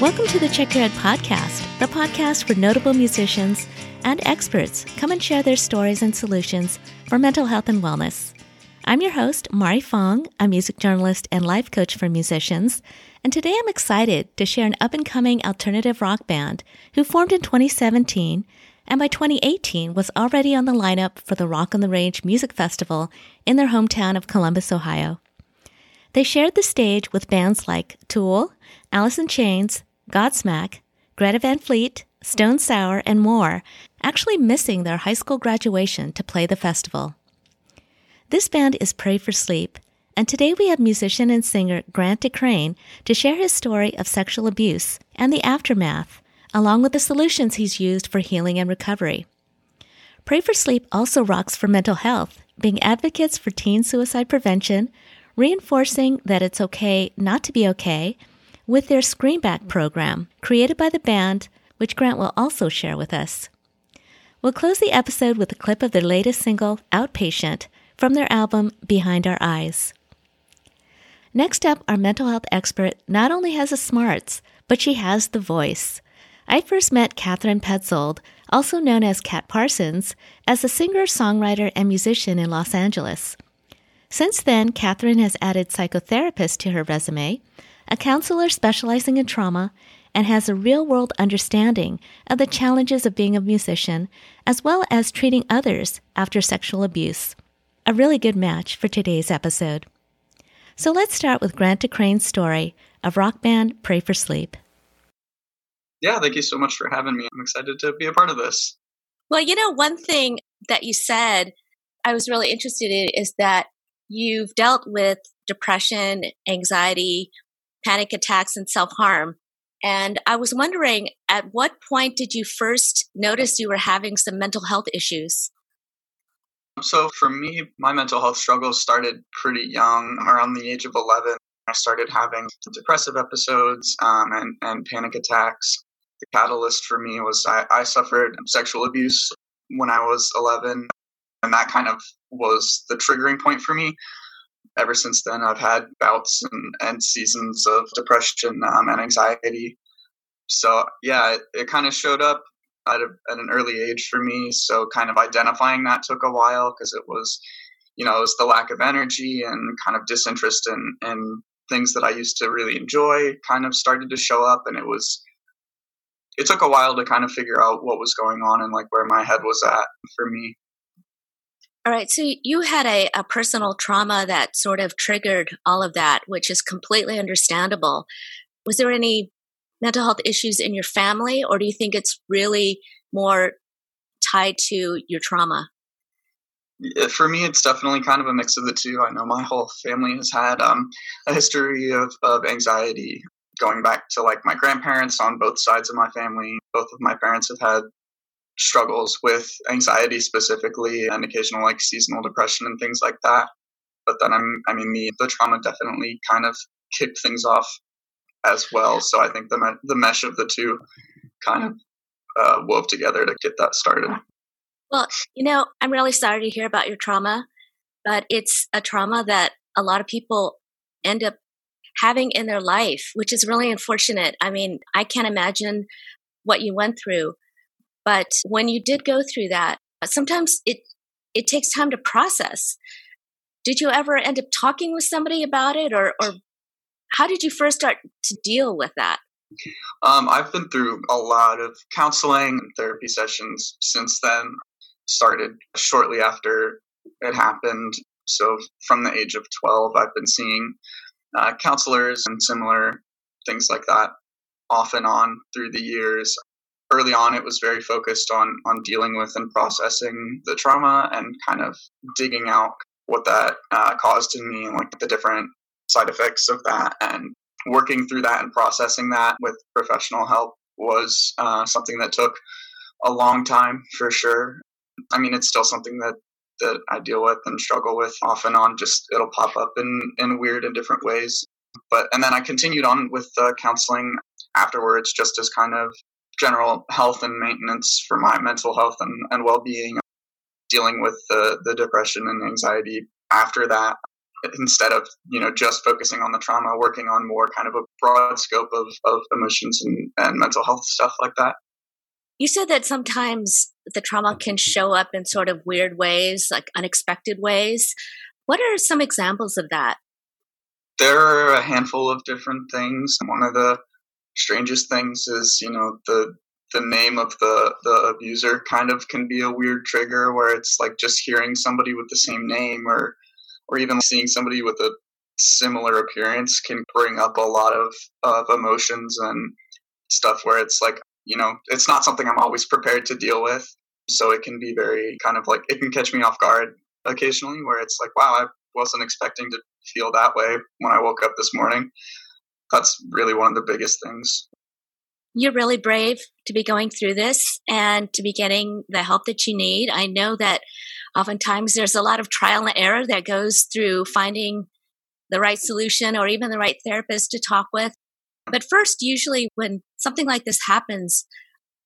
Welcome to the Check Your Head Podcast, the podcast where notable musicians and experts come and share their stories and solutions for mental health and wellness. I'm your host, Mari Fong, a music journalist and life coach for musicians, and today I'm excited to share an up-and-coming alternative rock band who formed in 2017 and by 2018 was already on the lineup for the Rock on the Range Music Festival in their hometown of Columbus, Ohio. They shared the stage with bands like Tool, Alice in Chains, Godsmack, Greta Van Fleet, Stone Sour, and more, actually missing their high school graduation to play the festival. This band is Pray for Sleep, and today we have musician and singer Grant DeCrane to share his story of sexual abuse and the aftermath, along with the solutions he's used for healing and recovery. Pray for Sleep also rocks for mental health, being advocates for teen suicide prevention, reinforcing that it's okay not to be okay, with their Screen Back program, created by the band, which Grant will also share with us. We'll close the episode with a clip of their latest single, Outpatient, from their album, Behind Our Eyes. Next up, our mental health expert not only has the smarts, but she has the voice. I first met Katherine Petzold, also known as Kat Parsons, as a singer, songwriter, and musician in Los Angeles. Since then, Katherine has added psychotherapist to her resume, a counselor specializing in trauma, and has a real-world understanding of the challenges of being a musician, as well as treating others after sexual abuse. A really good match for today's episode. So let's start with Grant DeCrane's story of rock band Pray for Sleep. Yeah, thank you so much for having me. I'm excited to be a part of this. Well, you know, one thing that you said I was really interested in is that you've dealt with depression, anxiety, panic attacks, and self-harm. And I was wondering, at what point did you first notice you were having some mental health issues? So for me, my mental health struggles started pretty young, around the age of 11. I started having depressive episodes and panic attacks. The catalyst for me was I suffered sexual abuse when I was 11, and that kind of was the triggering point for me. Ever since then, I've had bouts and seasons of depression and anxiety. So yeah, it kind of showed up at an early age for me. So kind of identifying that took a while because it was, it was the lack of energy and kind of disinterest in things that I used to really enjoy kind of started to show up. And it took a while to kind of figure out what was going on and like where my head was at for me. All right. So you had a personal trauma that sort of triggered all of that, which is completely understandable. Was there any mental health issues in your family, or do you think it's really more tied to your trauma? For me, it's definitely kind of a mix of the two. I know my whole family has had a history of anxiety going back to like my grandparents on both sides of my family. Both of my parents have had struggles with anxiety specifically and occasional like seasonal depression and things like that. But then the trauma definitely kind of kicked things off as well. So I think the mesh of the two kind of wove together to get that started. Well, I'm really sorry to hear about your trauma, but it's a trauma that a lot of people end up having in their life, which is really unfortunate. I mean, I can't imagine what you went through. But when you did go through that, sometimes it takes time to process. Did you ever end up talking with somebody about it, or how did you first start to deal with that? I've been through a lot of counseling and therapy sessions since then. Started shortly after it happened. So from the age of 12, I've been seeing counselors and similar things like that off and on through the years. Early on, it was very focused on dealing with and processing the trauma and kind of digging out what that caused in me and like the different side effects of that. And working through that and processing that with professional help was something that took a long time for sure. I mean, it's still something that I deal with and struggle with off and on. Just it'll pop up in weird and different ways. And then I continued on with counseling afterwards, just as kind of general health and maintenance for my mental health and well-being, dealing with the depression and anxiety after that. instead of, you know, just focusing on the trauma, working on more kind of a broad scope of emotions and mental health stuff like that. You said that sometimes the trauma can show up in sort of weird ways, like unexpected ways. What are some examples of that? There are a handful of different things. One of the strangest things is, you know, the name of the abuser kind of can be a weird trigger, where it's like just hearing somebody with the same name or even seeing somebody with a similar appearance can bring up a lot of emotions and stuff where it's like, you know, it's not something I'm always prepared to deal with. So it can be very kind of like, it can catch me off guard occasionally, where it's like, wow, I wasn't expecting to feel that way when I woke up this morning. That's really one of the biggest things. You're really brave to be going through this and to be getting the help that you need. I know that oftentimes there's a lot of trial and error that goes through finding the right solution or even the right therapist to talk with. But first, usually when something like this happens,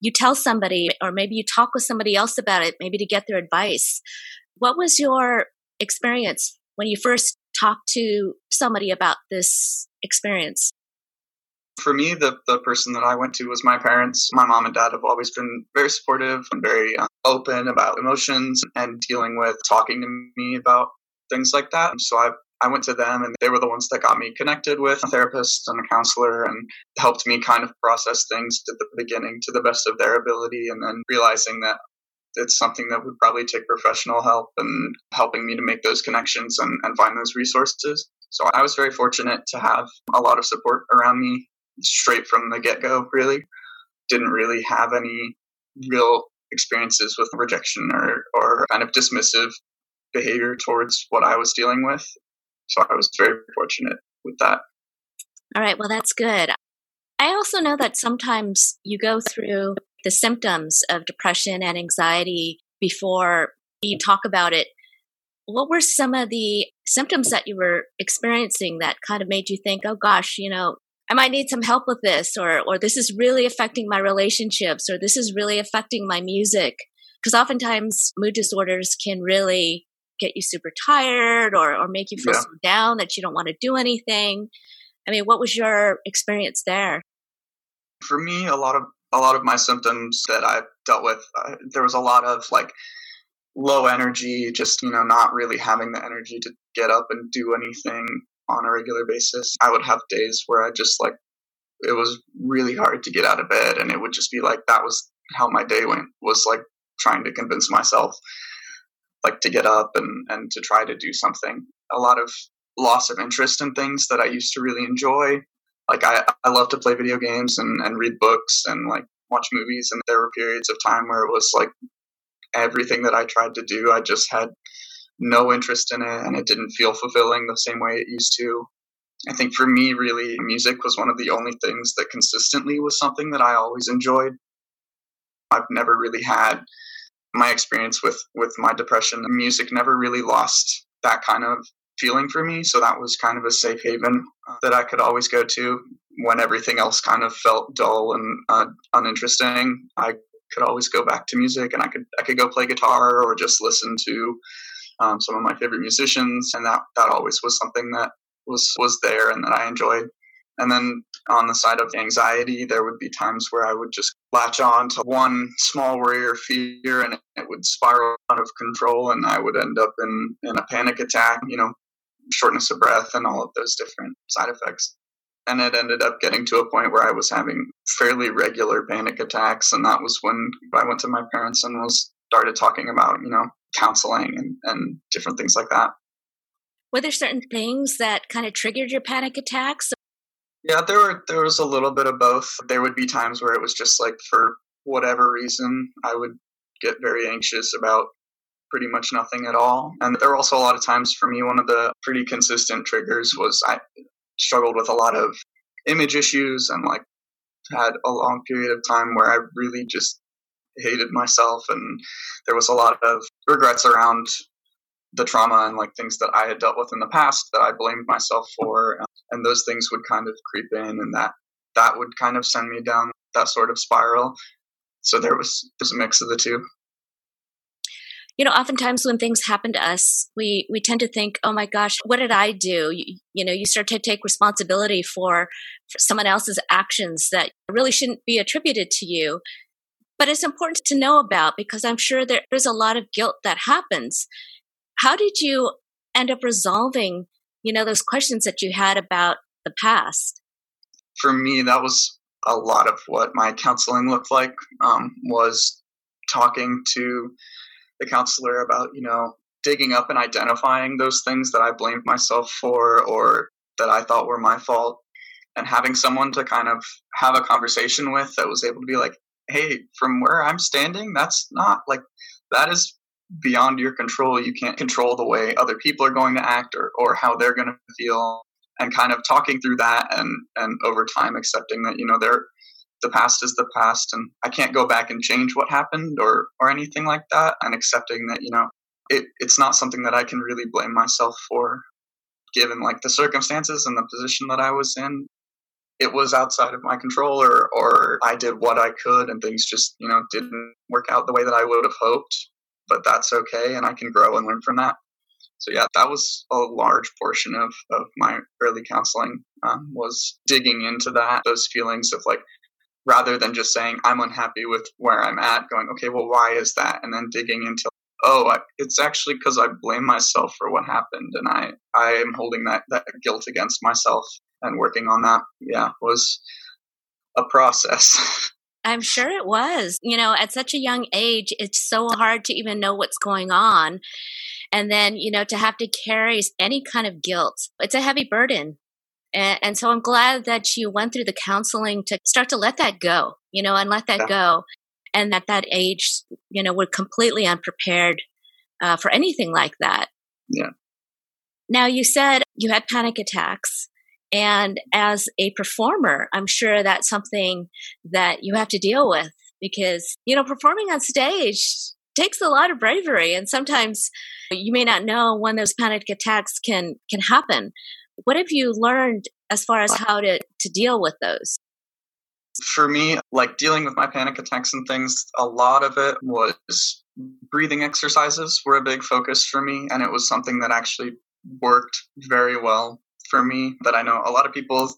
you tell somebody, or maybe you talk with somebody else about it, maybe to get their advice. What was your experience when you first talked to somebody about this experience? For me, the person that I went to was my parents. My mom and dad have always been very supportive and very open about emotions and dealing with talking to me about things like that. So I went to them, and they were the ones that got me connected with a therapist and a counselor and helped me kind of process things at the beginning to the best of their ability, and then realizing that it's something that would probably take professional help and helping me to make those connections and find those resources. So I was very fortunate to have a lot of support around me straight from the get-go, really. Didn't really have any real experiences with rejection or kind of dismissive behavior towards what I was dealing with. So I was very fortunate with that. All right. Well, that's good. I also know that sometimes you go through the symptoms of depression and anxiety before you talk about it. What were some of the symptoms that you were experiencing that kind of made you think, oh gosh, you know, I might need some help with this, or this is really affecting my relationships, or this is really affecting my music? Because oftentimes mood disorders can really get you super tired or make you feel so down that you don't want to do anything. I mean, what was your experience there? For me, a lot of my symptoms that I've dealt with, there was a lot of like low energy, just, you know, not really having the energy to get up and do anything on a regular basis. I would have days where I just like, it was really hard to get out of bed. And it would just be like, that was how my day went, was like trying to convince myself like to get up and to try to do something. A lot of loss of interest in things that I used to really enjoy. Like I love to play video games and read books and like watch movies. And there were periods of time where it was like everything that I tried to do, I just had no interest in it, and it didn't feel fulfilling the same way it used to. I think for me, really, music was one of the only things that consistently was something that I always enjoyed. I've never really had my experience with my depression. Music never really lost that kind of feeling for me, so that was kind of a safe haven that I could always go to when everything else kind of felt dull and uninteresting. I could always go back to music, and I could go play guitar or just listen to some of my favorite musicians, and that always was something that was there and that I enjoyed. And then on the side of anxiety, there would be times where I would just latch on to one small worry or fear, and it would spiral out of control, and I would end up in a panic attack, you know, shortness of breath and all of those different side effects. And it ended up getting to a point where I was having fairly regular panic attacks, and that was when I went to my parents and started talking about, you know, counseling and different things like that. Were there certain things that kind of triggered your panic attacks? Yeah, there was a little bit of both. There would be times where it was just like, for whatever reason, I would get very anxious about pretty much nothing at all. And there were also a lot of times for me, one of the pretty consistent triggers was I struggled with a lot of image issues, and like had a long period of time where I really just hated myself, and there was a lot of regrets around the trauma and like things that I had dealt with in the past that I blamed myself for, and those things would kind of creep in, and that would kind of send me down that sort of spiral. So there was a mix of the two. you know, oftentimes when things happen to us, we tend to think, oh my gosh, what did I do? You know, you start to take responsibility for someone else's actions that really shouldn't be attributed to you. But it's important to know about because I'm sure there's a lot of guilt that happens. How did you end up resolving, you know, those questions that you had about the past? For me, that was a lot of what my counseling looked like, was talking to the counselor about, you know, digging up and identifying those things that I blamed myself for or that I thought were my fault, and having someone to kind of have a conversation with that was able to be like, hey, from where I'm standing, that's not like, that is beyond your control. You can't control the way other people are going to act or how they're going to feel, and kind of talking through that and over time accepting that, you know, the past is the past and I can't go back and change what happened or anything like that, and accepting that, you know, it's not something that I can really blame myself for given like the circumstances and the position that I was in. It was outside of my control or I did what I could and things just, you know, didn't work out the way that I would have hoped, but that's okay. And I can grow and learn from that. So yeah, that was a large portion of my early counseling, was digging into that, those feelings of like, rather than just saying, I'm unhappy with where I'm at, going, okay, well, why is that? And then digging into, it's actually because I blame myself for what happened. And I am holding that guilt against myself, and working on that, yeah, was a process. I'm sure it was. You know, at such a young age, it's so hard to even know what's going on. And then, you know, to have to carry any kind of guilt, it's a heavy burden. And so I'm glad that you went through the counseling to start to let that go, you know, and let that go. And at that age, you know, we're completely unprepared for anything like that. Yeah. Now, you said you had panic attacks. And as a performer, I'm sure that's something that you have to deal with because, you know, performing on stage takes a lot of bravery. And sometimes you may not know when those panic attacks can happen. What have you learned as far as how to deal with those? For me, like dealing with my panic attacks and things, a lot of it was breathing exercises were a big focus for me. And it was something that actually worked very well for me, that I know a lot of people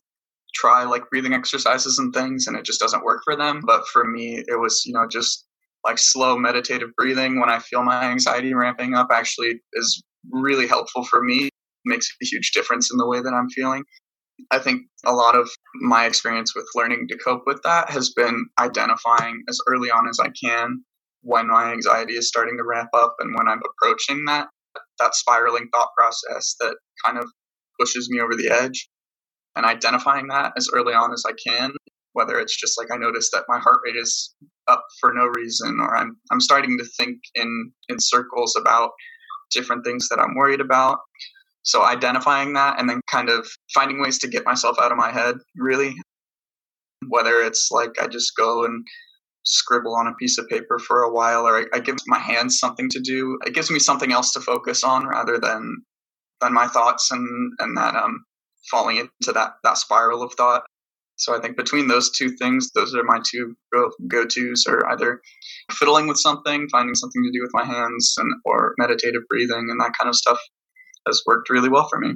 try like breathing exercises and things and it just doesn't work for them. But for me, it was, you know, just like slow meditative breathing when I feel my anxiety ramping up actually is really helpful for me. Makes a huge difference in the way that I'm feeling. I think a lot of my experience with learning to cope with that has been identifying as early on as I can when my anxiety is starting to ramp up and when I'm approaching that spiraling thought process that kind of pushes me over the edge, and identifying that as early on as I can, whether it's just like I notice that my heart rate is up for no reason, or I'm starting to think in circles about different things that I'm worried about. So identifying that and then kind of finding ways to get myself out of my head, really, whether it's like I just go and scribble on a piece of paper for a while, or I give my hands something to do. It gives me something else to focus on rather than my thoughts and that falling into that spiral of thought. So I think between those two things, those are my two go-tos, or either fiddling with something, finding something to do with my hands, or meditative breathing and that kind of stuff has worked really well for me.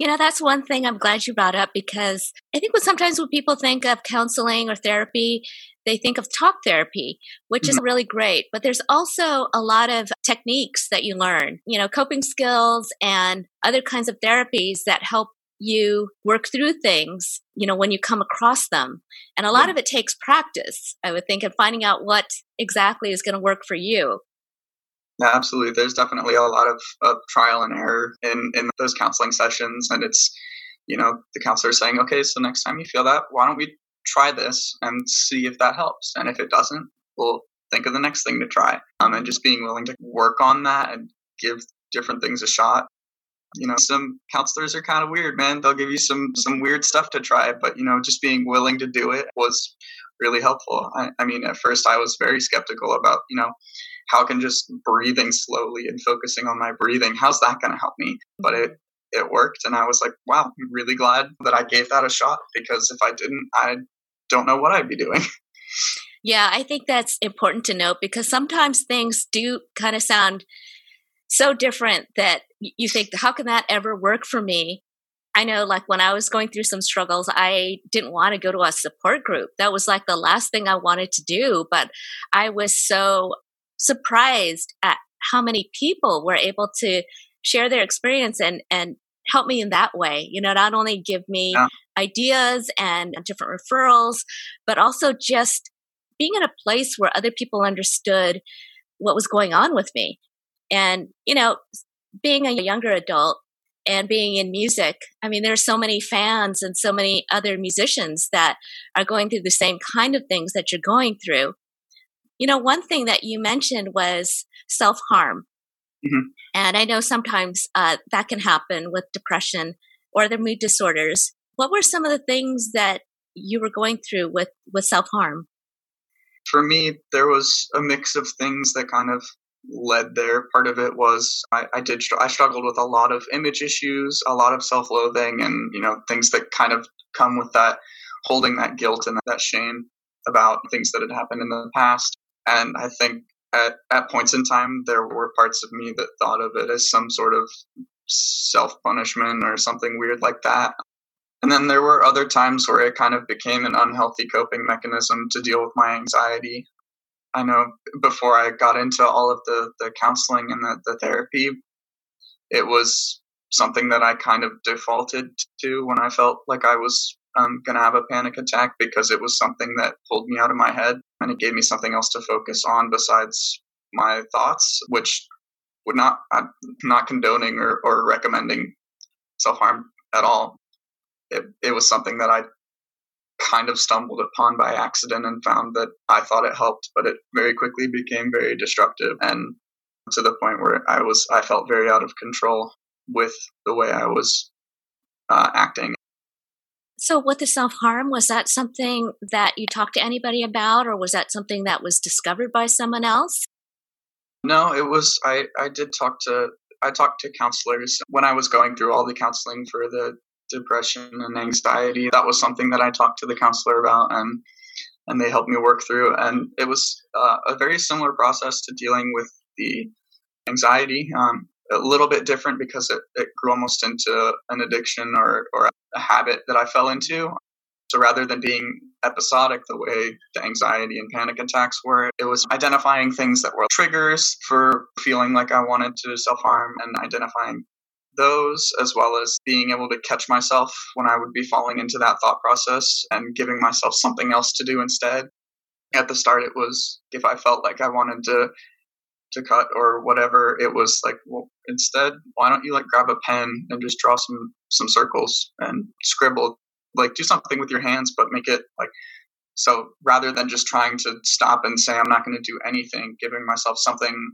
You know, that's one thing I'm glad you brought up, because I think sometimes when people think of counseling or therapy, they think of talk therapy, which is really great. But there's also a lot of techniques that you learn, you know, coping skills and other kinds of therapies that help you work through things, you know, when you come across them. And a lot of it takes practice, I would think, and finding out what exactly is going to work for you. Yeah, absolutely. There's definitely a lot of trial and error in those counseling sessions. And it's, you know, the counselor saying, okay, so next time you feel that, why don't we try this and see if that helps? And if it doesn't, we'll think of the next thing to try. And just being willing to work on that and give different things a shot. You know, some counselors are kind of weird, man. They'll give you some weird stuff to try, but, you know, just being willing to do it was really helpful. I mean, at first I was very skeptical about, you know, how can just breathing slowly and focusing on my breathing, how's that going to help me? But it worked. And I was like, wow, I'm really glad that I gave that a shot, because if I didn't, I don't know what I'd be doing. Yeah, I think that's important to note because sometimes things do kind of sound so different that you think, how can that ever work for me? I know, like when I was going through some struggles, I didn't want to go to a support group. That was like the last thing I wanted to do. But I was so surprised at how many people were able to share their experience and help me in that way. You know, not only give me ideas and different referrals, but also just being in a place where other people understood what was going on with me. And, you know, being a younger adult, and being in music, I mean, there are so many fans and so many other musicians that are going through the same kind of things that you're going through. You know, one thing that you mentioned was self-harm. Mm-hmm. And I know sometimes that can happen with depression or other mood disorders. What were some of the things that you were going through with self-harm? For me, there was a mix of things that kind of led there. Part of it was I struggled with a lot of image issues, a lot of self-loathing, and you know, things that kind of come with that, holding that guilt and that shame about things that had happened in the past. And I think at points in time there were parts of me that thought of it as some sort of self-punishment or something weird like that. And then there were other times where it kind of became an unhealthy coping mechanism to deal with my anxiety. I know before I got into all of the counseling and the therapy, it was something that I kind of defaulted to when I felt like I was going to have a panic attack, because it was something that pulled me out of my head and it gave me something else to focus on besides my thoughts, which would not, I'm not condoning or recommending self-harm at all. It was something that I kind of stumbled upon by accident and found that I thought it helped, but it very quickly became very destructive, and to the point where I felt very out of control with the way I was acting. So with the self-harm, was that something that you talked to anybody about, or was that something that was discovered by someone else? No, it was, I talked to counselors when I was going through all the counseling for the depression and anxiety. That was something that I talked to the counselor about, and they helped me work through. And it was a very similar process to dealing with the anxiety, a little bit different because it grew almost into an addiction or a habit that I fell into. So rather than being episodic the way the anxiety and panic attacks were, it was identifying things that were triggers for feeling like I wanted to self-harm and identifying those, as well as being able to catch myself when I would be falling into that thought process and giving myself something else to do instead. At the start, it was if I felt like I wanted to cut or whatever, it was like, well, instead, why don't you like grab a pen and just draw some circles and scribble, like do something with your hands, but make it like, so rather than just trying to stop and say, I'm not going to do anything, giving myself something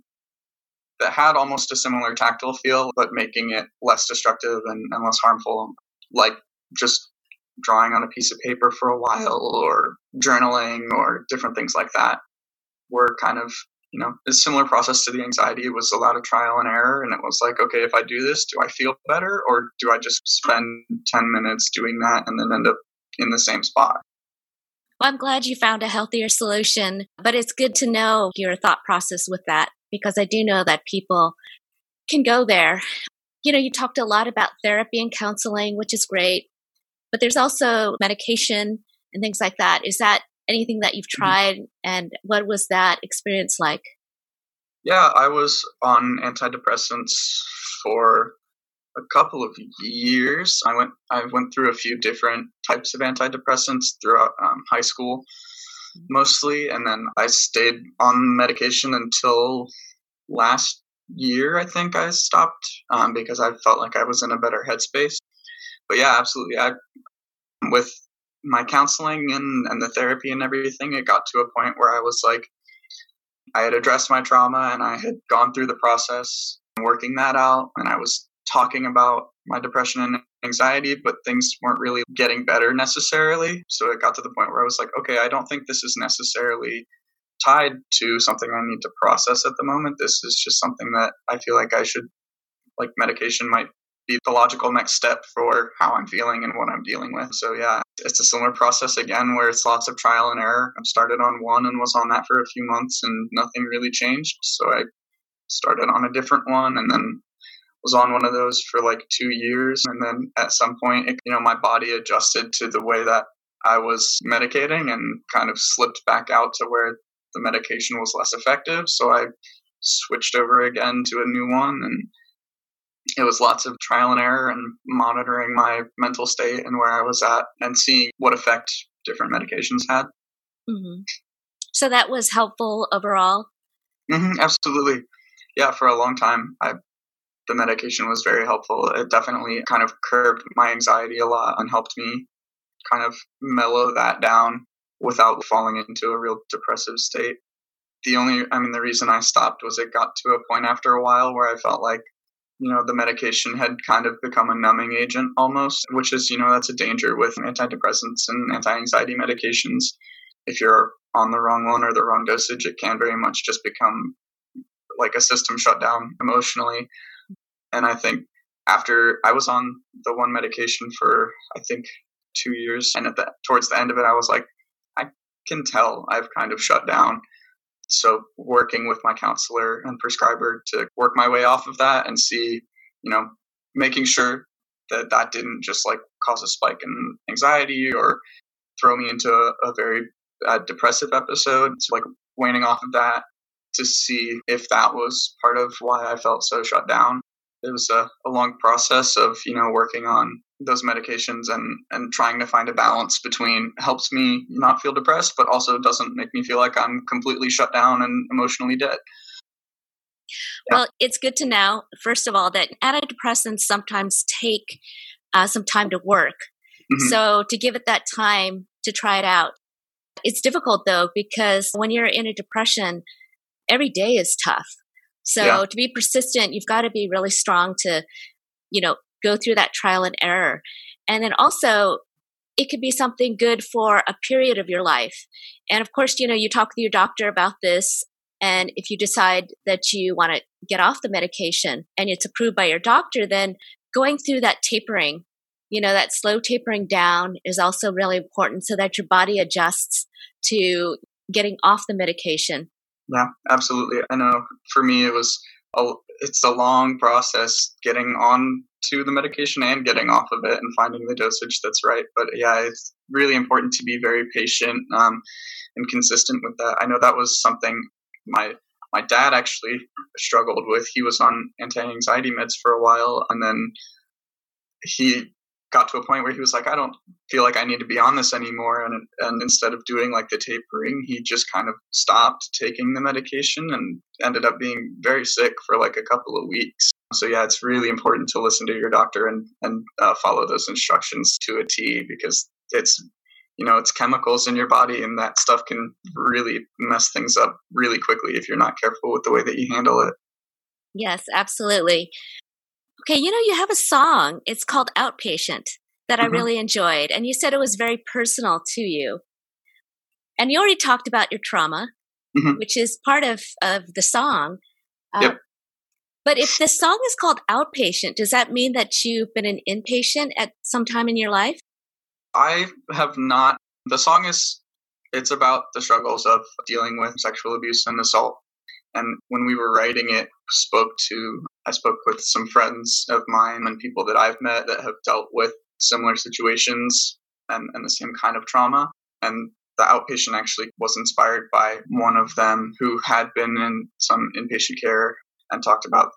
that had almost a similar tactile feel, but making it less destructive and less harmful, like just drawing on a piece of paper for a while or journaling or different things like that were kind of, you know, a similar process to the anxiety. It was a lot of trial and error. And it was like, okay, if I do this, do I feel better? Or do I just spend 10 minutes doing that and then end up in the same spot? Well, I'm glad you found a healthier solution, but it's good to know your thought process with that, because I do know that people can go there. You know, you talked a lot about therapy and counseling, which is great, but there's also medication and things like that. Is that anything that you've tried, and what was that experience like? Yeah, I was on antidepressants for a couple of years. I went through a few different types of antidepressants throughout high school, mostly, and then I stayed on medication until last year. I think I stopped because I felt like I was in a better headspace. But yeah, absolutely. With my counseling and the therapy and everything, it got to a point where I was like, I had addressed my trauma and I had gone through the process and working that out, and I was talking about my depression and anxiety, but things weren't really getting better necessarily. So it got to the point where I was like, okay, I don't think this is necessarily tied to something I need to process at the moment. This is just something that I feel like I should, like medication might be the logical next step for how I'm feeling and what I'm dealing with. So yeah, it's a similar process again, where it's lots of trial and error. I started on one and was on that for a few months and nothing really changed. So I started on a different one and then was on one of those for like 2 years. And then at some point, my body adjusted to the way that I was medicating and kind of slipped back out to where the medication was less effective. So I switched over again to a new one, and it was lots of trial and error and monitoring my mental state and where I was at and seeing what effect different medications had. Mm-hmm. So that was helpful overall? Mm-hmm, absolutely. Yeah, for a long time, the medication was very helpful. It definitely kind of curbed my anxiety a lot and helped me kind of mellow that down without falling into a real depressive state. The reason I stopped was it got to a point after a while where I felt like, the medication had kind of become a numbing agent almost, which is, that's a danger with antidepressants and anti-anxiety medications. If you're on the wrong one or the wrong dosage, it can very much just become like a system shutdown emotionally. And I think after I was on the one medication for, I think, 2 years, and towards the end of it, I was like, I can tell I've kind of shut down. So working with my counselor and prescriber to work my way off of that and see, making sure that that didn't just like cause a spike in anxiety or throw me into a very depressive episode. So like waning off of that to see if that was part of why I felt so shut down. It was a long process of, working on those medications and trying to find a balance between helps me not feel depressed, but also doesn't make me feel like I'm completely shut down and emotionally dead. Yeah. Well, it's good to know, first of all, that antidepressants sometimes take some time to work. Mm-hmm. So to give it that time to try it out. It's difficult, though, because when you're in a depression, every day is tough. So To be persistent, you've got to be really strong to, go through that trial and error. And then also, it could be something good for a period of your life. And of course, you talk with your doctor about this. And if you decide that you want to get off the medication and it's approved by your doctor, then going through that tapering, that slow tapering down is also really important so that your body adjusts to getting off the medication. Yeah, absolutely. I know for me, it was it's a long process getting on to the medication and getting off of it and finding the dosage that's right. But yeah, it's really important to be very patient and consistent with that. I know that was something my dad actually struggled with. He was on anti-anxiety meds for a while, and then he got to a point where he was like, I don't feel like I need to be on this anymore. And instead of doing like the tapering, he just kind of stopped taking the medication and ended up being very sick for like a couple of weeks. So yeah, it's really important to listen to your doctor and follow those instructions to a T, because it's chemicals in your body, and that stuff can really mess things up really quickly if you're not careful with the way that you handle it. Yes, absolutely. Okay, you have a song. It's called Outpatient that I really enjoyed. And you said it was very personal to you. And you already talked about your trauma, which is part of the song. Yep. But if the song is called Outpatient, does that mean that you've been an inpatient at some time in your life? I have not. The song it's about the struggles of dealing with sexual abuse and assault. And when we were writing it, I spoke with some friends of mine and people that I've met that have dealt with similar situations and the same kind of trauma. And the Outpatient actually was inspired by one of them who had been in some inpatient care and talked about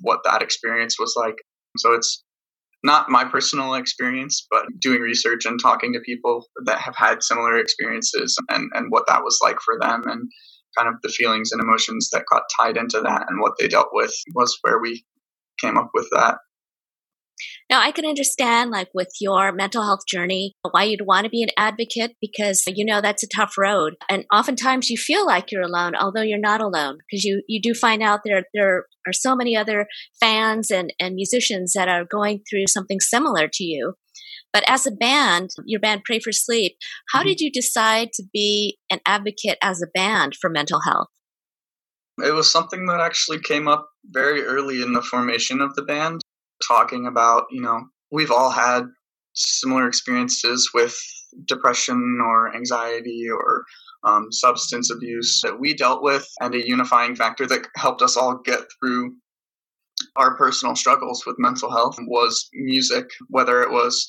what that experience was like. So it's not my personal experience, but doing research and talking to people that have had similar experiences and what that was like for them, and kind of the feelings and emotions that got tied into that and what they dealt with was where we came up with that. Now, I can understand, like, with your mental health journey, why you'd want to be an advocate, because, that's a tough road. And oftentimes you feel like you're alone, although you're not alone, because you do find out there are so many other fans and musicians that are going through something similar to you. But as a band, your band Pray for Sleep, how did you decide to be an advocate as a band for mental health? It was something that actually came up very early in the formation of the band, talking about, we've all had similar experiences with depression or anxiety or substance abuse that we dealt with, and a unifying factor that helped us all get through our personal struggles with mental health was music, whether it was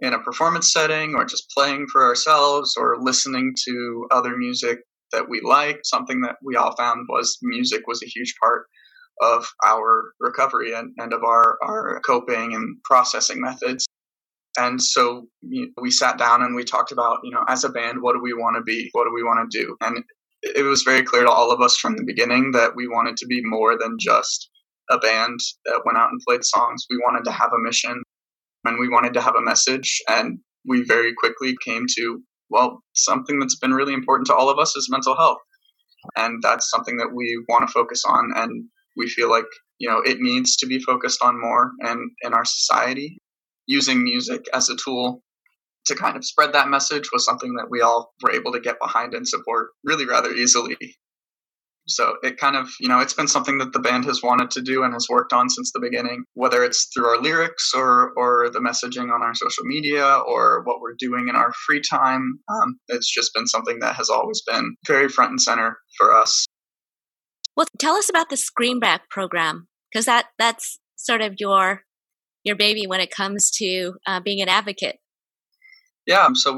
in a performance setting or just playing for ourselves or listening to other music that we liked. Something that we all found was music was a huge part of our recovery and of our coping and processing methods. And so we sat down and we talked about, as a band, what do we want to be? What do we want to do? And it was very clear to all of us from the beginning that we wanted to be more than just a band that went out and played songs. We wanted to have a mission and we wanted to have a message. And we very quickly came to, something that's been really important to all of us is mental health. And that's something that we want to focus on. And we feel like, it needs to be focused on more and in our society. Using music as a tool to kind of spread that message was something that we all were able to get behind and support really rather easily. So it kind of, it's been something that the band has wanted to do and has worked on since the beginning, whether it's through our lyrics or the messaging on our social media or what we're doing in our free time. It's just been something that has always been very front and center for us. Well, tell us about the Screen Back program, because that's sort of your baby when it comes to being an advocate. Yeah, so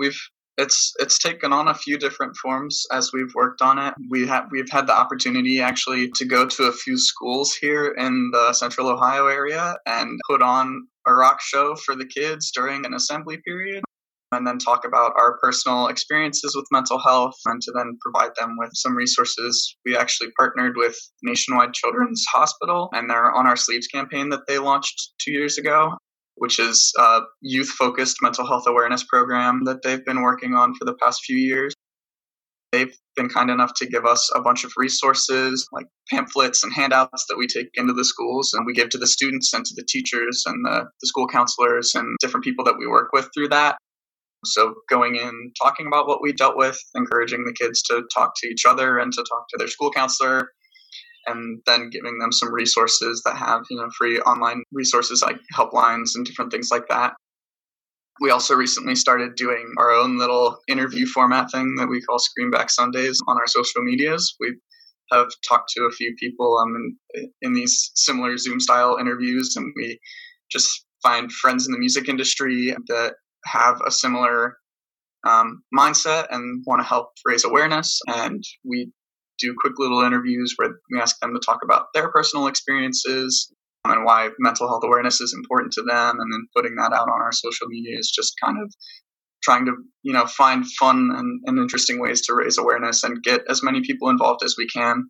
it's taken on a few different forms as we've worked on it. We've had the opportunity actually to go to a few schools here in the Central Ohio area and put on a rock show for the kids during an assembly period, and then talk about our personal experiences with mental health and to then provide them with some resources. We actually partnered with Nationwide Children's Hospital and their On Our Sleeves campaign that they launched 2 years ago, which is a youth-focused mental health awareness program that they've been working on for the past few years. They've been kind enough to give us a bunch of resources, like pamphlets and handouts that we take into the schools and we give to the students and to the teachers and the school counselors and different people that we work with through that. So going in, talking about what we dealt with, encouraging the kids to talk to each other and to talk to their school counselor, and then giving them some resources that have, free online resources like helplines and different things like that. We also recently started doing our own little interview format thing that we call Screen Back Sundays on our social medias. We have talked to a few people in these similar Zoom-style interviews, and we just find friends in the music industry that have a similar mindset and want to help raise awareness. And we do quick little interviews where we ask them to talk about their personal experiences and why mental health awareness is important to them. And then putting that out on our social media is just kind of trying to, find fun and interesting ways to raise awareness and get as many people involved as we can.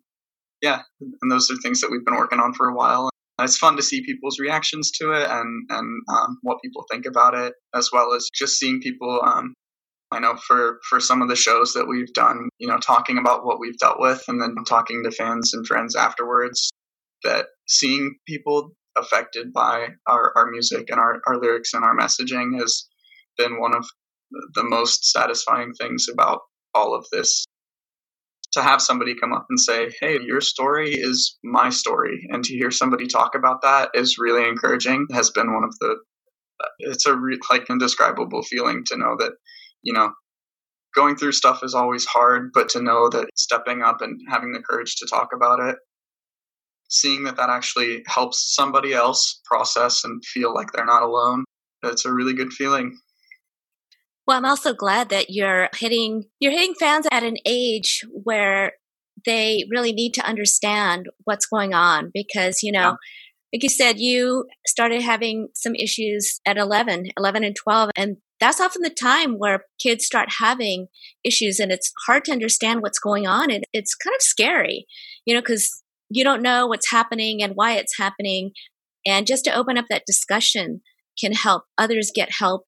Yeah. And those are things that we've been working on for a while. It's fun to see people's reactions to it and what people think about it, as well as just seeing people, I know for some of the shows that we've done, talking about what we've dealt with and then talking to fans and friends afterwards, that seeing people affected by our music and our lyrics and our messaging has been one of the most satisfying things about all of this. To have somebody come up and say, hey, your story is my story. And to hear somebody talk about that is really encouraging. Has been one of it's a indescribable feeling to know that, going through stuff is always hard, but to know that stepping up and having the courage to talk about it, seeing that actually helps somebody else process and feel like they're not alone, that's a really good feeling. Well, I'm also glad that you're hitting fans at an age where they really need to understand what's going on, because, yeah. Like you said, you started having some issues at 11 and 12, and that's often the time where kids start having issues, and it's hard to understand what's going on, and it's kind of scary, because you don't know what's happening and why it's happening, and just to open up that discussion can help others get help.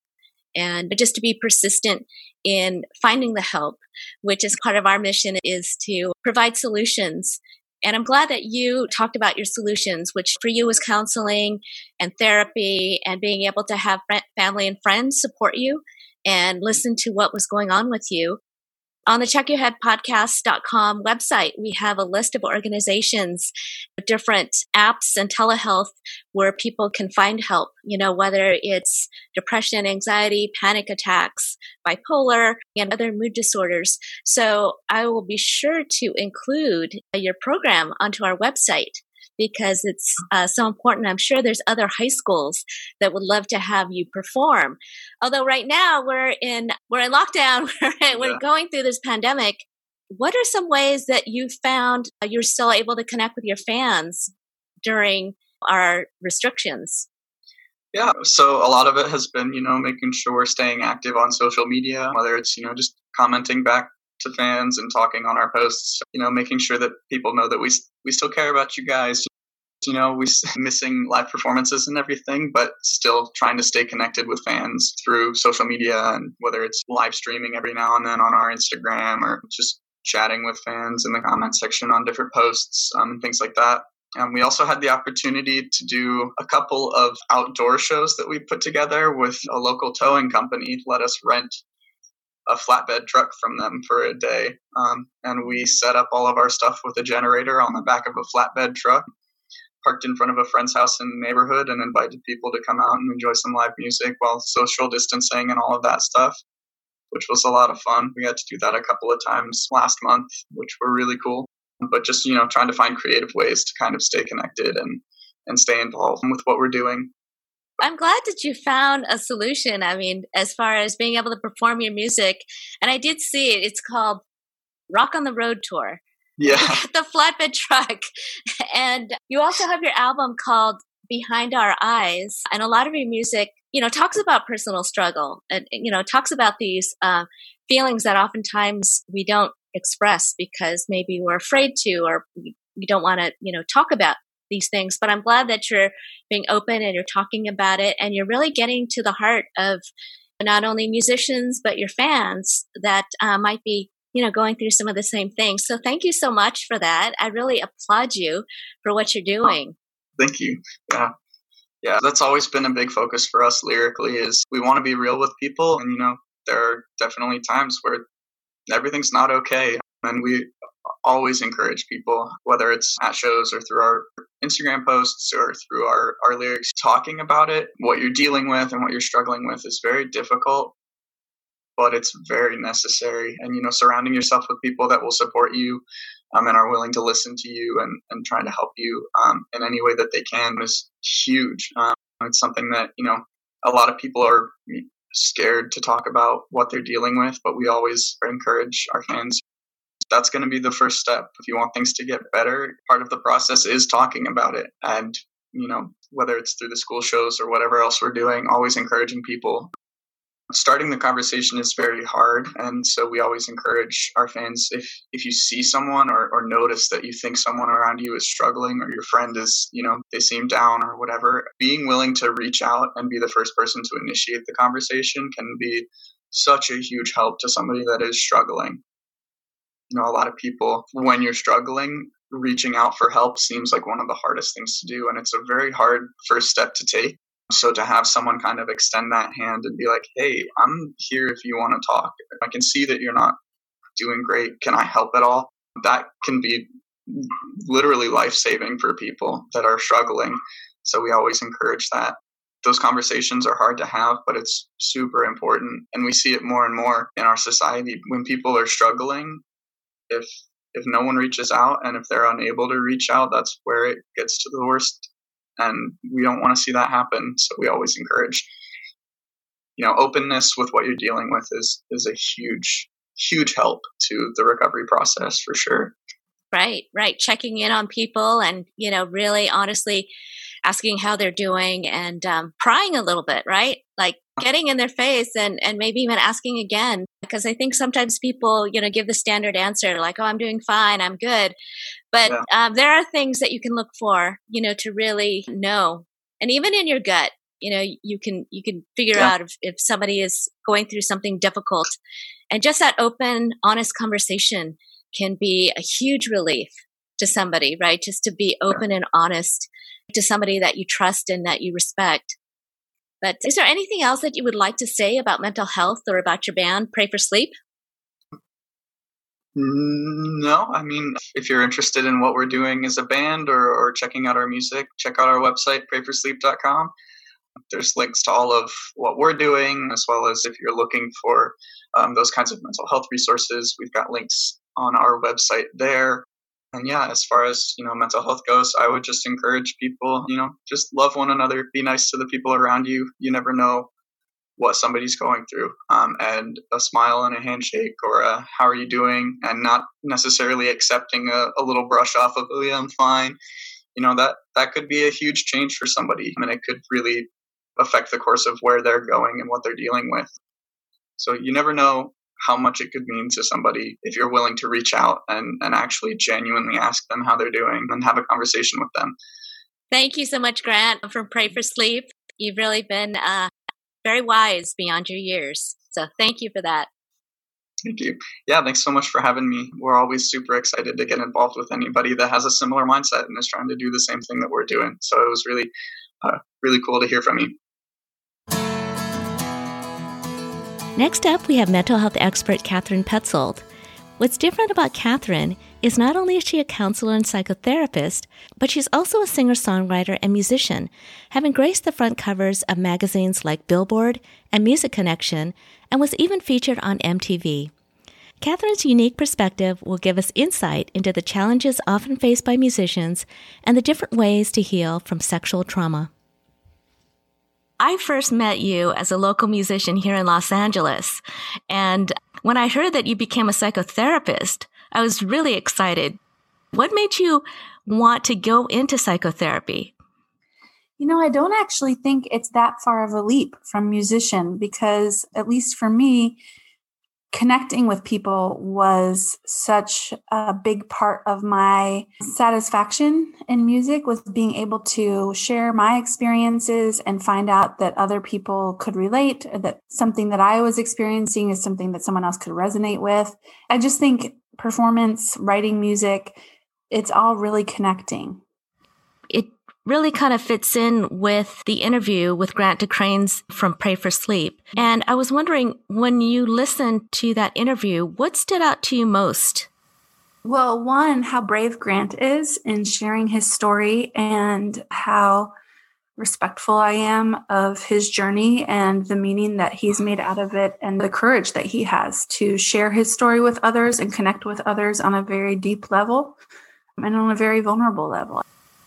And just to be persistent in finding the help, which is part of our mission, is to provide solutions. And I'm glad that you talked about your solutions, which for you was counseling and therapy and being able to have family and friends support you and listen to what was going on with you. On the checkyourheadpodcast.com website, we have a list of organizations, different apps and telehealth where people can find help, you know, whether it's depression, anxiety, panic attacks, bipolar, and other mood disorders. So I will be sure to include your program onto our website, because it's so important. I'm sure there's other high schools that would love to have you perform. Although right now we're in lockdown, we're going through this pandemic. What are some ways that you found you're still able to connect with your fans during our restrictions? Yeah, so a lot of it has been, you know, making sure we're staying active on social media, whether it's, you know, just commenting back to fans and talking on our posts, you know, making sure that people know that we still care about you guys. You know, we're missing live performances and everything, but still trying to stay connected with fans through social media, and whether it's live streaming every now and then on our Instagram, or just chatting with fans in the comment section on different posts and things like that. And we also had the opportunity to do a couple of outdoor shows that we put together with a local towing company to let us rent a flatbed truck from them for a day. And we set up all of our stuff with a generator on the back of a flatbed truck, parked in front of a friend's house in the neighborhood, and invited people to come out and enjoy some live music while social distancing and all of that stuff, which was a lot of fun. We got to do that a couple of times last month, which were really cool. But just, you know, trying to find creative ways to kind of stay connected and stay involved with what we're doing. I'm glad that you found a solution. I mean, as far as being able to perform your music, and I did see it. It's called Rock on the Road Tour. Yeah. The flatbed truck. And you also have your album called Behind Our Eyes. And a lot of your music, you know, talks about personal struggle and, you know, talks about these feelings that oftentimes we don't express because maybe we're afraid to, or we don't want to, you know, talk about these things. But I'm glad that you're being open and you're talking about it, and you're really getting to the heart of not only musicians but your fans that might be, you know, going through some of the same things. So thank you so much for that. I really applaud you for what you're doing. Thank you. Yeah, that's always been a big focus for us lyrically, is we want to be real with people, and you know, there are definitely times where everything's not okay, and we always encourage people, whether it's at shows or through our Instagram posts or through our lyrics, talking about it. What you're dealing with and what you're struggling with is very difficult, but it's very necessary. And, you know, surrounding yourself with people that will support you and are willing to listen to you and trying to help you in any way that they can is huge. It's something that, you know, a lot of people are scared to talk about what they're dealing with, but we always encourage our fans. That's going to be the first step. If you want things to get better, part of the process is talking about it. And, you know, whether it's through the school shows or whatever else we're doing, always encouraging people. Starting the conversation is very hard. And so we always encourage our fans, if you see someone or notice that you think someone around you is struggling, or your friend is, you know, they seem down or whatever, being willing to reach out and be the first person to initiate the conversation can be such a huge help to somebody that is struggling. You know, a lot of people, when you're struggling, reaching out for help seems like one of the hardest things to do. And it's a very hard first step to take. So to have someone kind of extend that hand and be like, hey, I'm here if you want to talk. I can see that you're not doing great. Can I help at all? That can be literally life-saving for people that are struggling. So we always encourage that. Those conversations are hard to have, but it's super important. And we see it more and more in our society. When people are struggling, if no one reaches out, and if they're unable to reach out, that's where it gets to the worst. And we don't want to see that happen. So we always encourage, you know, openness with what you're dealing with is a huge, huge help to the recovery process for sure. Right. Checking in on people and, you know, really honestly asking how they're doing and prying a little bit, right? Like getting in their face and maybe even asking again. Because I think sometimes people, you know, give the standard answer like, oh, I'm doing fine, I'm good. But there are things that you can look for, you know, to really know. And even in your gut, you know, you can figure out if somebody is going through something difficult. And just that open, honest conversation can be a huge relief to somebody, right? Just to be open and honest to somebody that you trust and that you respect. But is there anything else that you would like to say about mental health or about your band, Pray for Sleep? No, I mean, if you're interested in what we're doing as a band or checking out our music, check out our website, prayforsleep.com. There's links to all of what we're doing, as well as if you're looking for those kinds of mental health resources, we've got links on our website there. And yeah, as far as, mental health goes, I would just encourage people, just love one another, be nice to the people around you. You never know what somebody's going through. And a smile and a handshake or a how are you doing, and not necessarily accepting a little brush off of, oh yeah, I'm fine. That could be a huge change for somebody. I mean, it could really affect the course of where they're going and what they're dealing with. So you never know how much it could mean to somebody if you're willing to reach out and actually genuinely ask them how they're doing and have a conversation with them. Thank you so much, Grant, from Pray for Sleep. You've really been very wise beyond your years. So thank you for that. Thank you. Yeah, thanks so much for having me. We're always super excited to get involved with anybody that has a similar mindset and is trying to do the same thing that we're doing. So it was really, really cool to hear from you. Next up, we have mental health expert Katherine Petzold. What's different about Katherine is not only is she a counselor and psychotherapist, but she's also a singer-songwriter and musician, having graced the front covers of magazines like Billboard and Music Connection, and was even featured on MTV. Katherine's unique perspective will give us insight into the challenges often faced by musicians and the different ways to heal from sexual trauma. I first met you as a local musician here in Los Angeles, and when I heard that you became a psychotherapist, I was really excited. What made you want to go into psychotherapy? I don't actually think it's that far of a leap from musician, because at least for me, connecting with people was such a big part of my satisfaction in music, was being able to share my experiences and find out that other people could relate, that something that I was experiencing is something that someone else could resonate with. I just think performance, writing music, it's all really connecting. It really kind of fits in with the interview with Grant DeCrane from Pray for Sleep. And I was wondering, when you listened to that interview, what stood out to you most? Well, one, how brave Grant is in sharing his story, and how respectful I am of his journey and the meaning that he's made out of it, and the courage that he has to share his story with others and connect with others on a very deep level and on a very vulnerable level.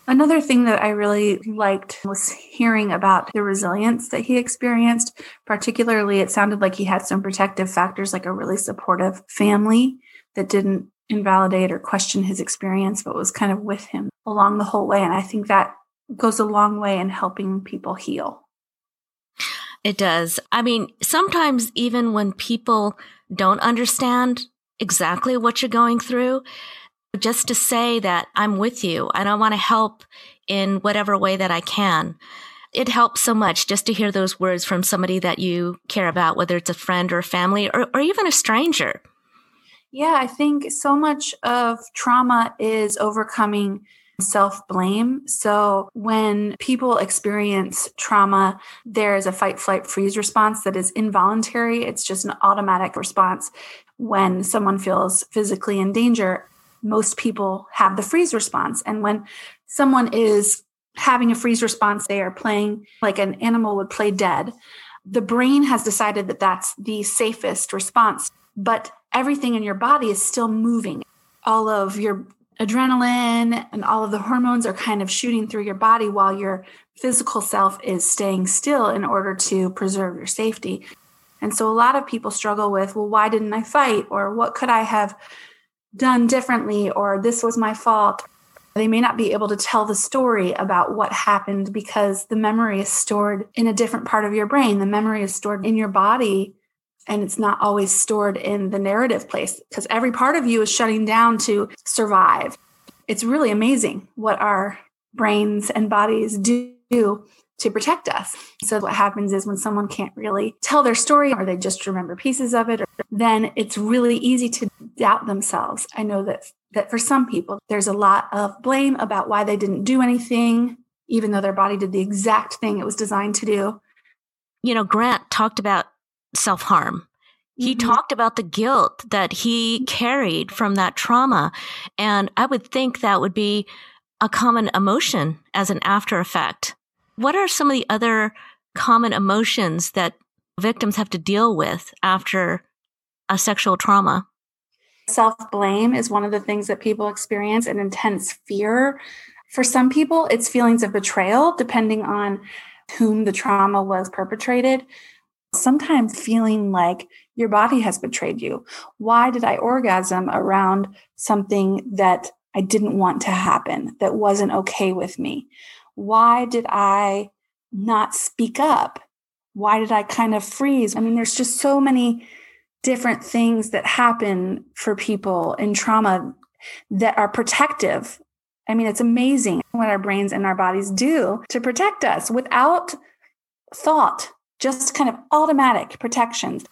Another thing that I really liked was hearing about the resilience that he experienced. Particularly, it sounded like he had some protective factors, like a really supportive family that didn't invalidate or question his experience, but was kind of with him along the whole way. And I think that goes a long way in helping people heal. It does. I mean, sometimes even when people don't understand exactly what you're going through, just to say that I'm with you and I want to help in whatever way that I can. It helps so much just to hear those words from somebody that you care about, whether it's a friend or a family or even a stranger. Yeah, I think so much of trauma is overcoming self-blame. So when people experience trauma, there is a fight, flight, freeze response that is involuntary. It's just an automatic response. When someone feels physically in danger, most people have the freeze response. And when someone is having a freeze response, they are playing like an animal would play dead. The brain has decided that that's the safest response, but everything in your body is still moving. All of your adrenaline and all of the hormones are kind of shooting through your body while your physical self is staying still in order to preserve your safety. And so a lot of people struggle with, well, why didn't I fight? Or what could I have done differently, or this was my fault. They may not be able to tell the story about what happened because the memory is stored in a different part of your brain. The memory is stored in your body, and it's not always stored in the narrative place, because every part of you is shutting down to survive. It's really amazing what our brains and bodies do to protect us. So what happens is when someone can't really tell their story, or they just remember pieces of it, then it's really easy to doubt themselves. I know that for some people, there's a lot of blame about why they didn't do anything, even though their body did the exact thing it was designed to do. Grant talked about self-harm He talked about the guilt that he carried from that trauma. And I would think that would be a common emotion as an after effect. What are some of the other common emotions that victims have to deal with after a sexual trauma? Self-blame is one of the things that people experience, and intense fear. For some people, it's feelings of betrayal, depending on whom the trauma was perpetrated. Sometimes feeling like your body has betrayed you. Why did I orgasm around something that I didn't want to happen, that wasn't okay with me? Why did I not speak up? Why did I kind of freeze? I mean, there's just so many different things that happen for people in trauma that are protective. I mean, it's amazing what our brains and our bodies do to protect us without thought. Just kind of automatic protections.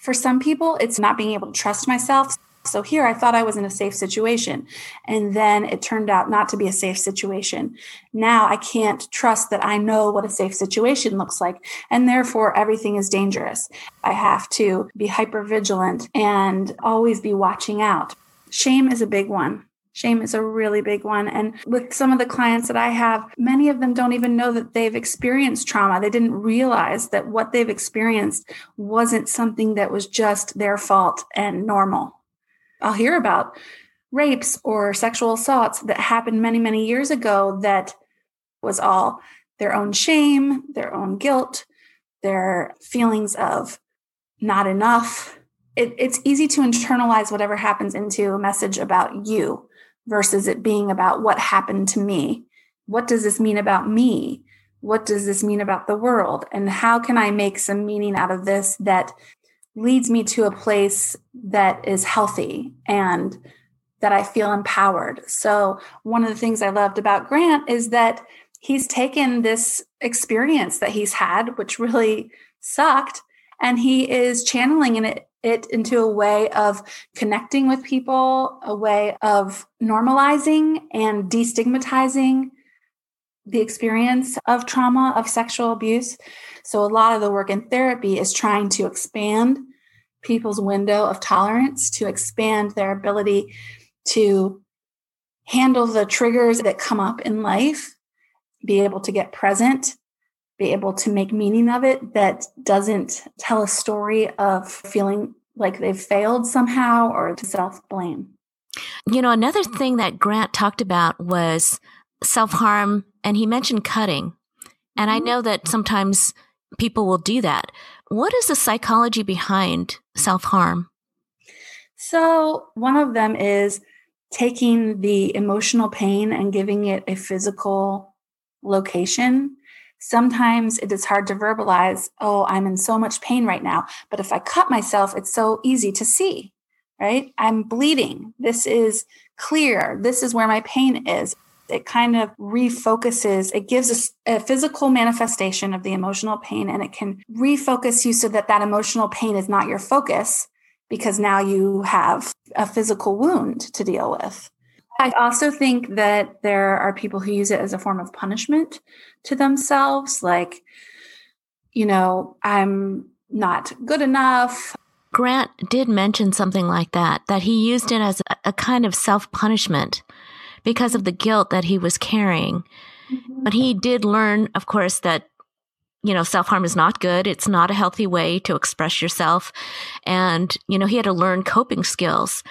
For some people, it's not being able to trust myself. So here I thought I was in a safe situation, and then it turned out not to be a safe situation. Now I can't trust that I know what a safe situation looks like, and therefore everything is dangerous. I have to be hypervigilant and always be watching out. Shame is a big one. Shame is a really big one. And with some of the clients that I have, many of them don't even know that they've experienced trauma. They didn't realize that what they've experienced wasn't something that was just their fault and normal. I'll hear about rapes or sexual assaults that happened many, many years ago that was all their own shame, their own guilt, their feelings of not enough. It's easy to internalize whatever happens into a message about you, versus it being about what happened to me. What does this mean about me? What does this mean about the world? And how can I make some meaning out of this that leads me to a place that is healthy and that I feel empowered? So one of the things I loved about Grant is that he's taken this experience that he's had, which really sucked, and he is channeling in it into a way of connecting with people, a way of normalizing and destigmatizing the experience of trauma, of sexual abuse. So a lot of the work in therapy is trying to expand people's window of tolerance, to expand their ability to handle the triggers that come up in life, be able to get present, be able to make meaning of it that doesn't tell a story of feeling like they've failed somehow or to self-blame. You know, another thing that Grant talked about was self-harm, and he mentioned cutting. And I know that sometimes people will do that. What is the psychology behind self-harm? So one of them is taking the emotional pain and giving it a physical location. Sometimes it is hard to verbalize, oh, I'm in so much pain right now. But if I cut myself, it's so easy to see, right? I'm bleeding. This is clear. This is where my pain is. It kind of refocuses. It gives us a physical manifestation of the emotional pain, and it can refocus you so that that emotional pain is not your focus, because now you have a physical wound to deal with. I also think that there are people who use it as a form of punishment to themselves, like, you know, I'm not good enough. Grant did mention something like that, that he used it as a kind of self-punishment because of the guilt that he was carrying. Mm-hmm. But he did learn, of course, that, you know, self-harm is not good. It's not a healthy way to express yourself. And, you know, he had to learn coping skills.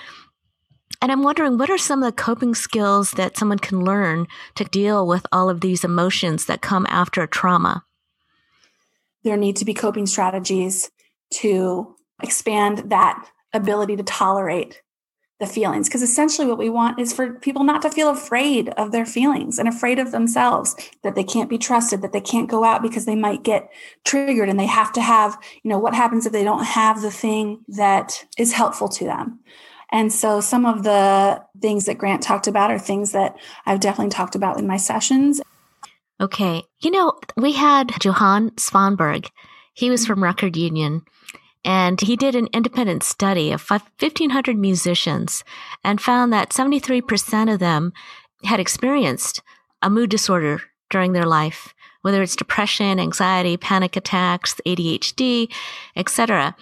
And I'm wondering, what are some of the coping skills that someone can learn to deal with all of these emotions that come after a trauma? There need to be coping strategies to expand that ability to tolerate the feelings, because essentially what we want is for people not to feel afraid of their feelings and afraid of themselves, that they can't be trusted, that they can't go out because they might get triggered, and they have to have, you know, what happens if they don't have the thing that is helpful to them? And so some of the things that Grant talked about are things that I've definitely talked about in my sessions. Okay. You know, we had Johan Swanberg. He was from Record Union, and he did an independent study of 1,500 musicians and found that 73% of them had experienced a mood disorder during their life, whether it's depression, anxiety, panic attacks, ADHD, etc.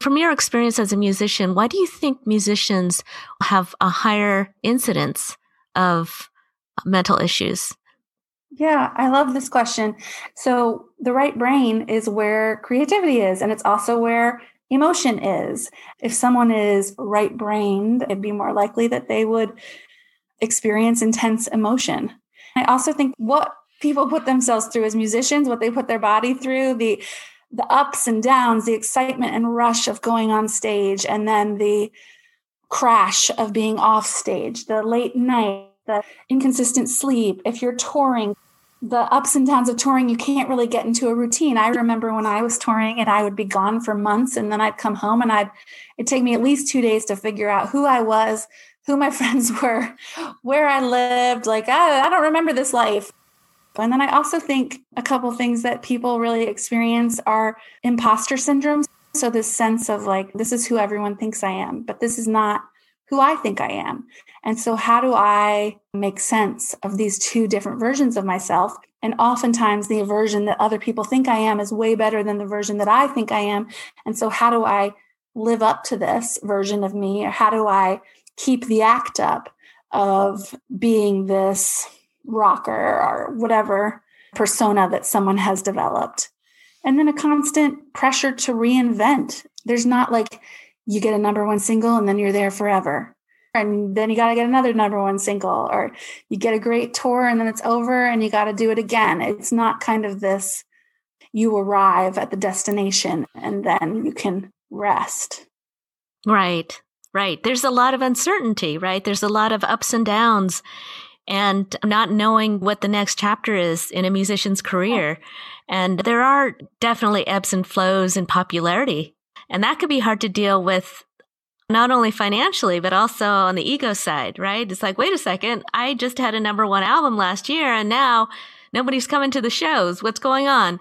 From your experience as a musician, why do you think musicians have a higher incidence of mental issues? Yeah, I love this question. So the right brain is where creativity is, and it's also where emotion is. If someone is right-brained, it'd be more likely that they would experience intense emotion. I also think what people put themselves through as musicians, what they put their body through, the ups and downs, the excitement and rush of going on stage, and then the crash of being off stage, the late night, the inconsistent sleep. If you're touring, the ups and downs of touring, you can't really get into a routine. I remember when I was touring and I would be gone for months, and then I'd come home and it'd take me at least 2 days to figure out who I was, who my friends were, where I lived. Like, I don't remember this life. And then I also think a couple things that people really experience are imposter syndrome. So this sense of like, this is who everyone thinks I am, but this is not who I think I am. And so how do I make sense of these two different versions of myself? And oftentimes the version that other people think I am is way better than the version that I think I am. And so how do I live up to this version of me? Or how do I keep the act up of being this rocker or whatever persona that someone has developed? And then a constant pressure to reinvent. There's not like, you get a number 1 single and then you're there forever. And then you got to get another number 1 single, or you get a great tour and then it's over and you got to do it again. It's not kind of this, you arrive at the destination and then you can rest. Right. There's a lot of uncertainty, right? There's a lot of ups and downs and not knowing what the next chapter is in a musician's career. And there are definitely ebbs and flows in popularity. And that could be hard to deal with, not only financially, but also on the ego side, right? It's like, wait a second, I just had a number 1 album last year, and now nobody's coming to the shows. What's going on?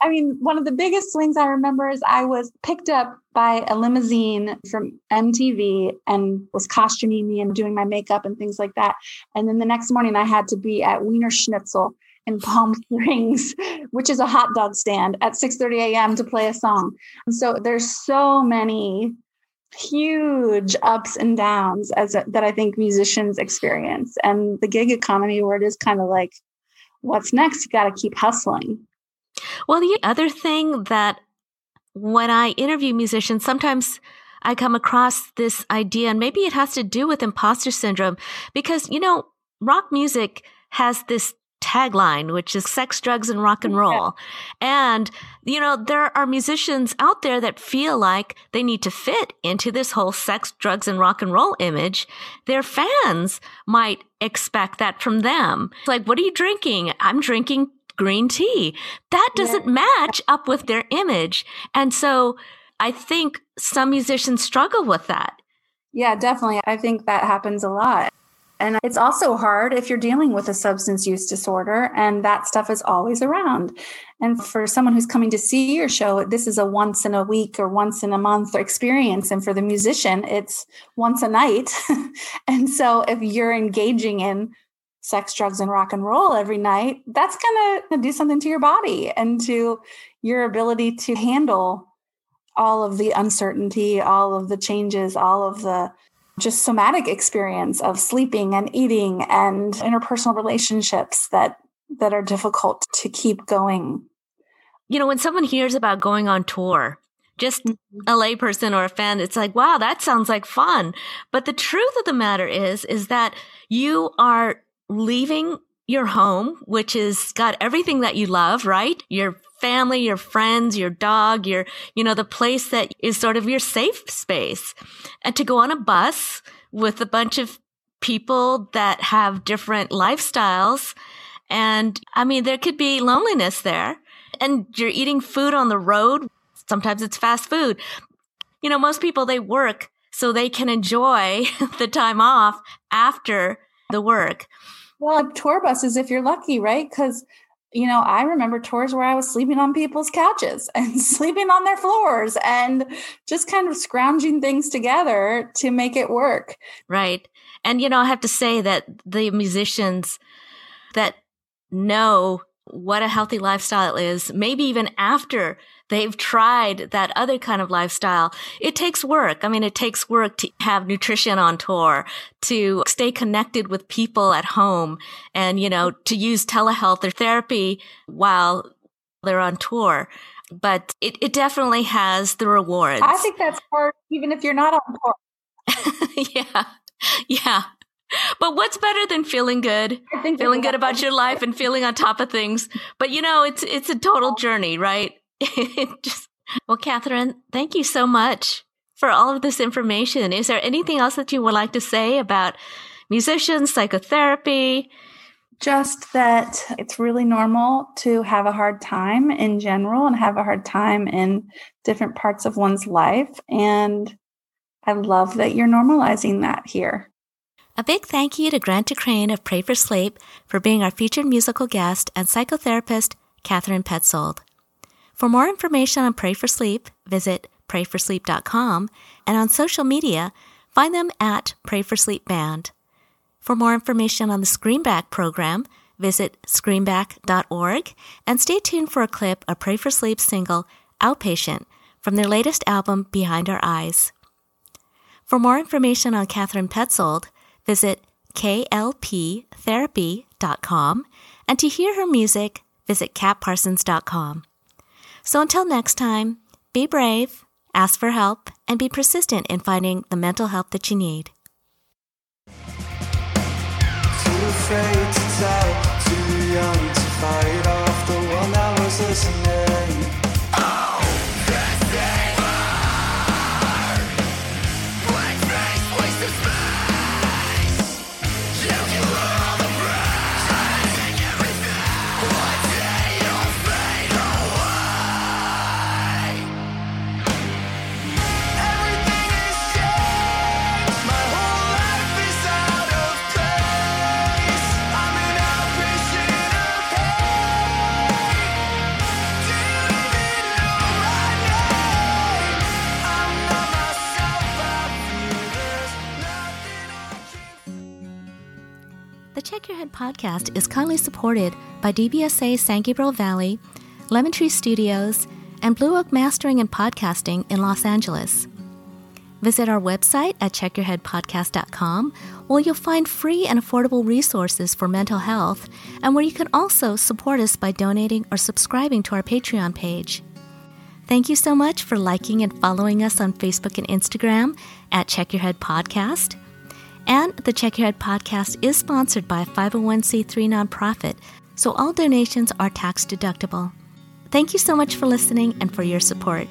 I mean, one of the biggest swings I remember is I was picked up by a limousine from MTV and was costuming me and doing my makeup and things like that. And then the next morning I had to be at Wiener Schnitzel in Palm Springs, which is a hot dog stand, at 6:30 a.m. to play a song. And so there's so many huge ups and downs that I think musicians experience. And the gig economy, where it is kind of like, what's next? You got to keep hustling. Well, the other thing that when I interview musicians, sometimes I come across this idea, and maybe it has to do with imposter syndrome, because, you know, rock music has this tagline, which is sex, drugs, and rock and roll. And, you know, there are musicians out there that feel like they need to fit into this whole sex, drugs, and rock and roll image. Their fans might expect that from them. It's like, what are you drinking? I'm drinking green tea. That doesn't match up with their image. And so I think some musicians struggle with that. Yeah, definitely. I think that happens a lot. And it's also hard if you're dealing with a substance use disorder, and that stuff is always around. And for someone who's coming to see your show, this is a once in a week or once in a month experience. And for the musician, it's once a night. And so if you're engaging in sex, drugs, and rock and roll every night, that's going to do something to your body and to your ability to handle all of the uncertainty, all of the changes, all of the just somatic experience of sleeping and eating and interpersonal relationships that are difficult to keep going. You know, when someone hears about going on tour, just a layperson or a fan, it's like, wow, that sounds like fun. But the truth of the matter is that you are leaving your home, which has got everything that you love, right? Your family, your friends, your dog, your, you know, the place that is sort of your safe space. And to go on a bus with a bunch of people that have different lifestyles. And I mean, there could be loneliness there. And you're eating food on the road. Sometimes it's fast food. You know, most people, they work so they can enjoy the time off after the work. Well, tour buses, if you're lucky, right? Because, you know, I remember tours where I was sleeping on people's couches and sleeping on their floors and just kind of scrounging things together to make it work. Right. And, you know, I have to say that the musicians that know what a healthy lifestyle is, maybe even after they've tried that other kind of lifestyle. It takes work. I mean, it takes work to have nutrition on tour, to stay connected with people at home, and, you know, to use telehealth or therapy while they're on tour. But it definitely has the rewards. I think that's hard, even if you're not on tour. Yeah. Yeah. But what's better than feeling good? I think feeling good about your life and feeling on top of things. But, you know, it's a total journey, right? Well, Katherine, thank you so much for all of this information. Is there anything else that you would like to say about musicians, psychotherapy? Just that it's really normal to have a hard time in general and have a hard time in different parts of one's life. And I love that you're normalizing that here. A big thank you to Grant DeCrane of Pray for Sleep for being our featured musical guest, and psychotherapist Katherine Petzold. For more information on Pray for Sleep, visit prayforsleep.com, and on social media, find them at Pray for Sleep Band. For more information on the Screen Back program, visit screenback.org, and stay tuned for a clip of Pray for Sleep's single, Outpatient, from their latest album, Behind Our Eyes. For more information on Katherine Petzold, visit klptherapy.com, and to hear her music, visit katparsons.com. So until next time, be brave, ask for help, and be persistent in finding the mental help that you need. Afraid to tell, too young to fight off the one that was listening. Oh, this thing Black face, wasted space. You can learn all the breaks, taking everything. One day you'll fade away. Everything is changed, my whole life is out of place. The Check Your Head podcast is kindly supported by DBSA San Gabriel Valley, Lemon Tree Studios, and Blue Oak Mastering and Podcasting in Los Angeles. Visit our website at checkyourheadpodcast.com, where you'll find free and affordable resources for mental health, and where you can also support us by donating or subscribing to our Patreon page. Thank you so much for liking and following us on Facebook and Instagram at Check Your Head Podcast. And the Check Your Head podcast is sponsored by a 501c3 nonprofit, so all donations are tax deductible. Thank you so much for listening and for your support.